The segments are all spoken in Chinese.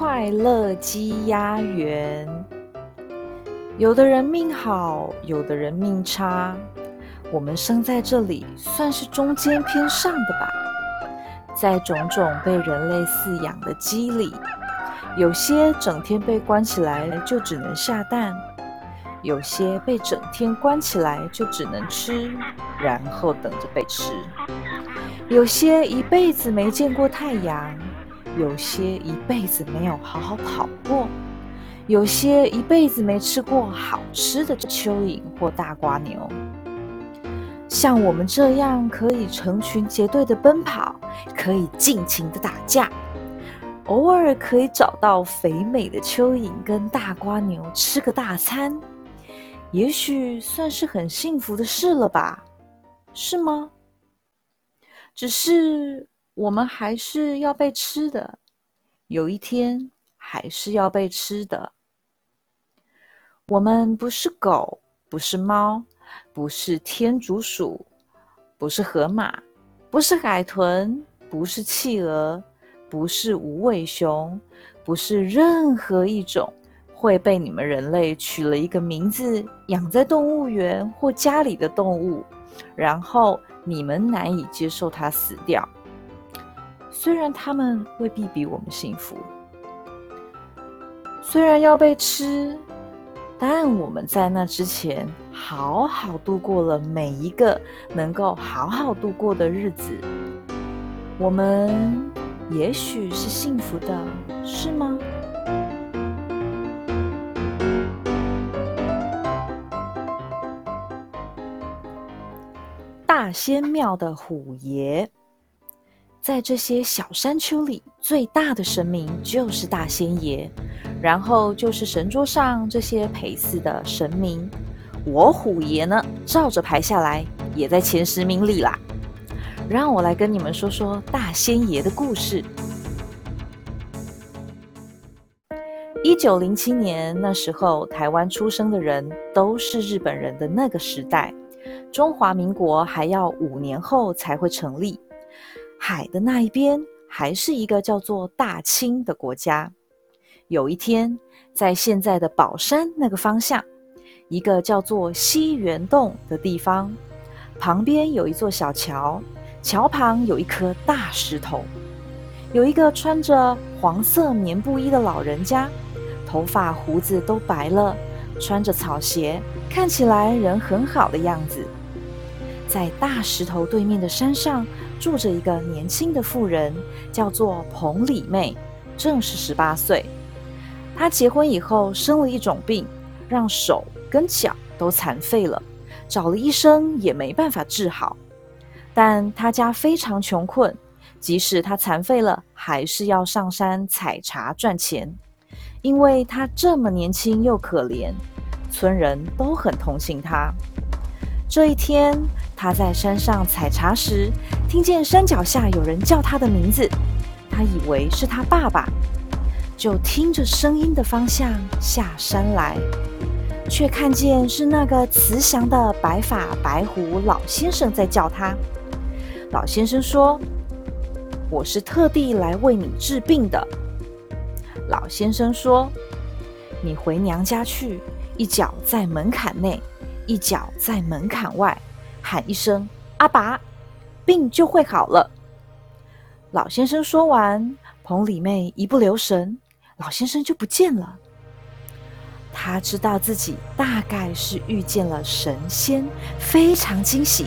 快乐鸡鸭园。有的人命好，有的人命差，我们生在这里算是中间偏上的吧。在种种被人类饲养的鸡里，有些整天被关起来就只能下蛋，有些被整天关起来就只能吃，然后等着被吃。有些一辈子没见过太阳，有些一辈子没有好好跑过，有些一辈子没吃过好吃的蚯蚓或大瓜牛。像我们这样可以成群结队的奔跑，可以尽情的打架，偶尔可以找到肥美的蚯蚓跟大瓜牛吃个大餐，也许算是很幸福的事了吧？是吗？只是我们还是要被吃的，有一天还是要被吃的。我们不是狗，不是猫，不是天竺鼠，不是河马，不是海豚，不是企鹅，不是无尾熊，不是任何一种会被你们人类取了一个名字，养在动物园或家里的动物，然后你们难以接受它死掉。虽然他们未必比我们幸福，虽然要被吃，但我们在那之前好好度过了每一个能够好好度过的日子。我们也许是幸福的，是吗？大仙庙的虎爷，在这些小山丘里，最大的神明就是大仙爷，然后就是神桌上这些陪祀的神明。我虎爷呢，照着排下来，也在前10名里啦。让我来跟你们说说大仙爷的故事。1907年，那时候台湾出生的人都是日本人的那个时代，中华民国还要5年后才会成立。海的那一边还是一个叫做大清的国家。有一天，在现在的宝山那个方向，一个叫做西园洞的地方，旁边有一座小桥，桥旁有一颗大石头，有一个穿着黄色棉布衣的老人家，头发胡子都白了，穿着草鞋，看起来人很好的样子。在大石头对面的山上住着一个年轻的妇人，叫做彭里妹，正是18岁。她结婚以后生了一种病，让手跟脚都残废了，找了医生也没办法治好。但她家非常穷困，即使她残废了，还是要上山采茶赚钱。因为她这么年轻又可怜，村人都很同情她。这一天，他在山上采茶时，听见山脚下有人叫他的名字，他以为是他爸爸，就听着声音的方向下山来，却看见是那个慈祥的白发白胡老先生在叫他。老先生说：“我是特地来为你治病的。”老先生说：“你回娘家去，一脚在门槛内，一脚在门槛外，喊一声阿爸，病就会好了。”老先生说完，彭里妹一不留神，老先生就不见了。她知道自己大概是遇见了神仙，非常惊喜，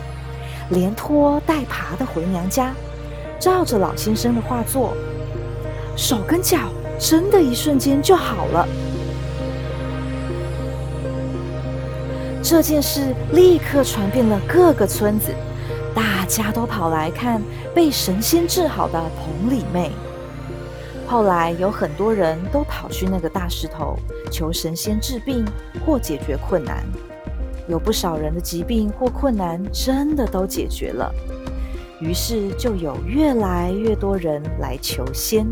连拖带爬的回娘家，照着老先生的话做，手跟脚真的一瞬间就好了。这件事立刻传遍了各个村子，大家都跑来看被神仙治好的彭里妹。后来有很多人都跑去那个大石头求神仙治病或解决困难，有不少人的疾病或困难真的都解决了，于是就有越来越多人来求仙。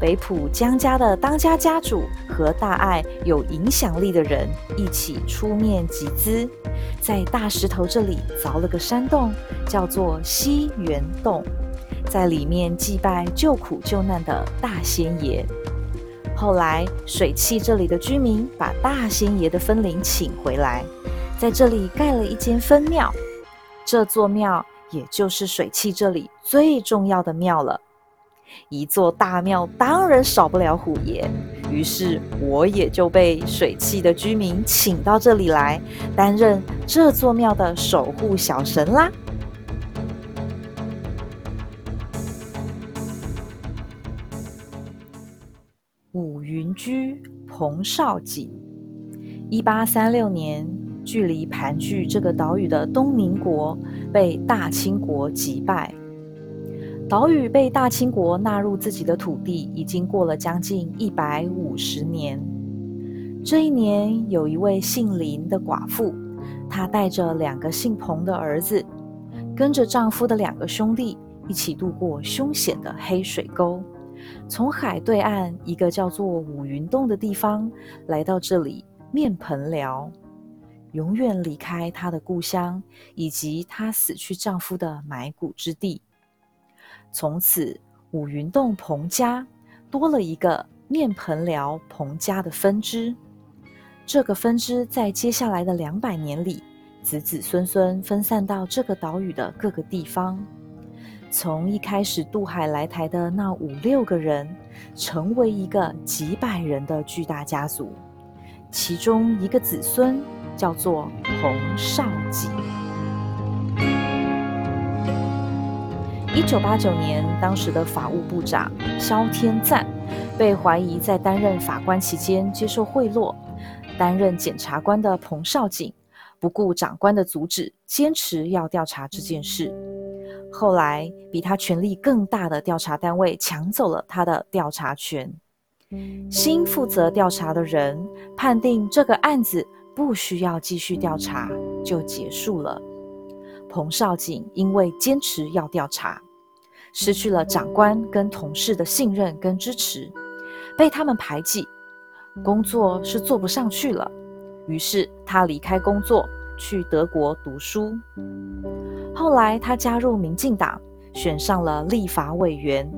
北浦江家的当家家主和大爱有影响力的人一起出面集资，在大石头这里凿了个山洞，叫做西园洞，在里面祭拜救苦救难的大仙爷。后来水汽这里的居民把大仙爷的分灵请回来，在这里盖了一间分庙，这座庙也就是水汽这里最重要的庙了。一座大庙当然少不了虎爷，于是我也就被水汽的居民请到这里来，担任这座庙的守护小神啦。五云居彭少景，1836年，距离盘踞这个岛屿的东宁国被大清国击败。岛屿被大清国纳入自己的土地已经过了将近150年。这一年，有一位姓林的寡妇，她带着2个姓彭的儿子，跟着丈夫的2个兄弟一起渡过凶险的黑水沟，从海对岸一个叫做五云洞的地方来到这里面盆寮，永远离开她的故乡以及她死去丈夫的埋骨之地。从此，五云洞彭家多了一个面盆寮彭家的分支。这个分支在接下来的200年里，子子孙孙分散到这个岛屿的各个地方。从一开始渡海来台的那5-6个人，成为一个几百人的巨大家族。其中一个子孙叫做彭少己。1989年，当时的法务部长萧天赞被怀疑在担任法官期间接受贿赂，担任检察官的彭少景不顾长官的阻止，坚持要调查这件事。后来，比他权力更大的调查单位抢走了他的调查权。新负责调查的人判定这个案子不需要继续调查，就结束了。彭少景因为坚持要调查，失去了长官跟同事的信任跟支持，被他们排挤，工作是做不上去了，于是他离开工作去德国读书。后来他加入民进党，选上了立法委员，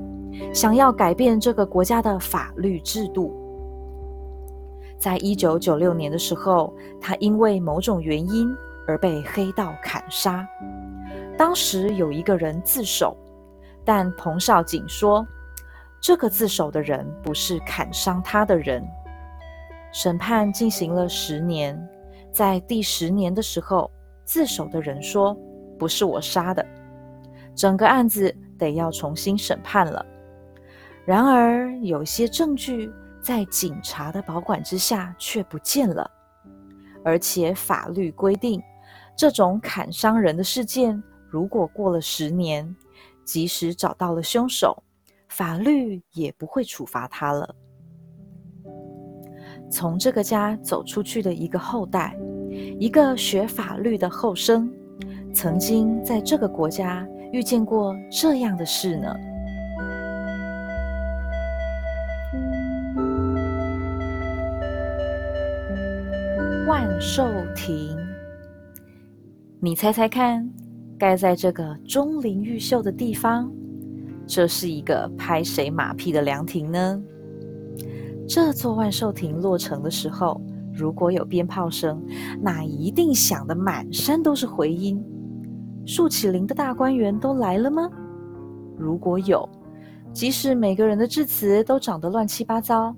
想要改变这个国家的法律制度。在1996年的时候，他因为某种原因而被黑道砍杀，当时有一个人自首，但彭少景说，这个自首的人不是砍伤他的人。审判进行了10年，在第10年的时候，自首的人说，不是我杀的，整个案子得要重新审判了。然而，有些证据在警察的保管之下却不见了，而且法律规定，这种砍伤人的事件，如果过了10年，即使找到了凶手，法律也不会处罚他了。从这个家走出去的一个后代，一个学法律的后生，曾经在这个国家遇见过这样的事呢。万寿亭，你猜猜看，盖在这个钟灵毓秀的地方，这是一个拍谁马屁的凉亭呢？这座万寿亭落成的时候，如果有鞭炮声，那一定响得满山都是回音。树启麟的大观园都来了吗？如果有，即使每个人的致辞都长得乱七八糟，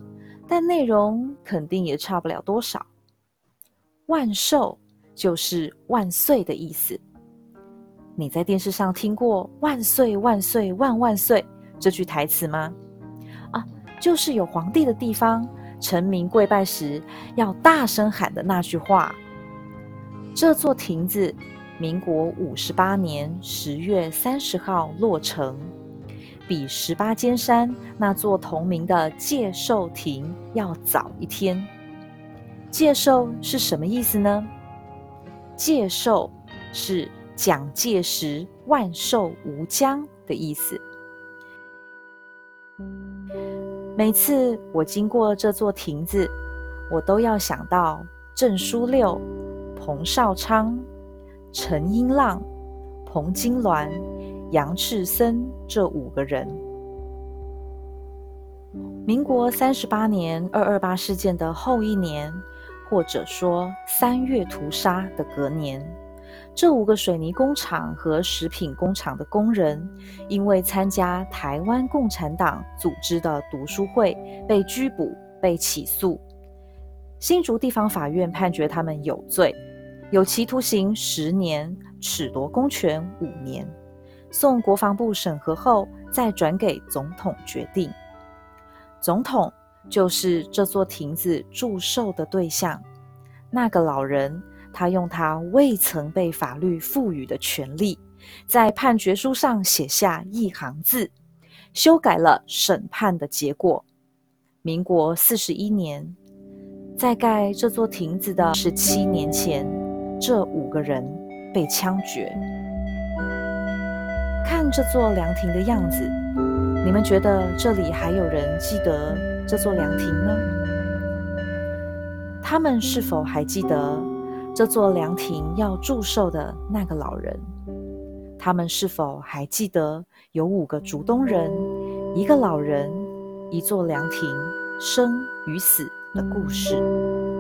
但内容肯定也差不了多少。万寿就是万岁的意思。你在电视上听过万岁万岁万万岁这句台词吗？就是有皇帝的地方，臣民跪拜时要大声喊的那句话。这座亭子民国58年10月30号落成，比18尖山那座同名的介寿亭要早一天。介寿是什么意思呢？介寿是蒋介石万寿无疆的意思。每次我经过这座亭子，我都要想到郑书六、彭绍昌、陈英浪、彭金銮杨炽森这5个人。民国38年228事件的后一年，或者说3月屠杀的隔年，这5个水泥工厂和食品工厂的工人，因为参加台湾共产党组织的读书会被拘捕、被起诉。新竹地方法院判决他们有罪，有期徒刑10年，褫夺公权5年，送国防部审核后再转给总统决定。总统就是这座亭子祝寿的对象，那个老人，他用他未曾被法律赋予的权利，在判决书上写下1行字，修改了审判的结果。民国41年，在盖这座亭子的17年前，这5个人被枪决。看这座凉亭的样子，你们觉得这里还有人记得这座凉亭呢？他们是否还记得这座凉亭要祝寿的那个老人？他们是否还记得有5个竹东人、1个老人、1座凉亭生与死的故事？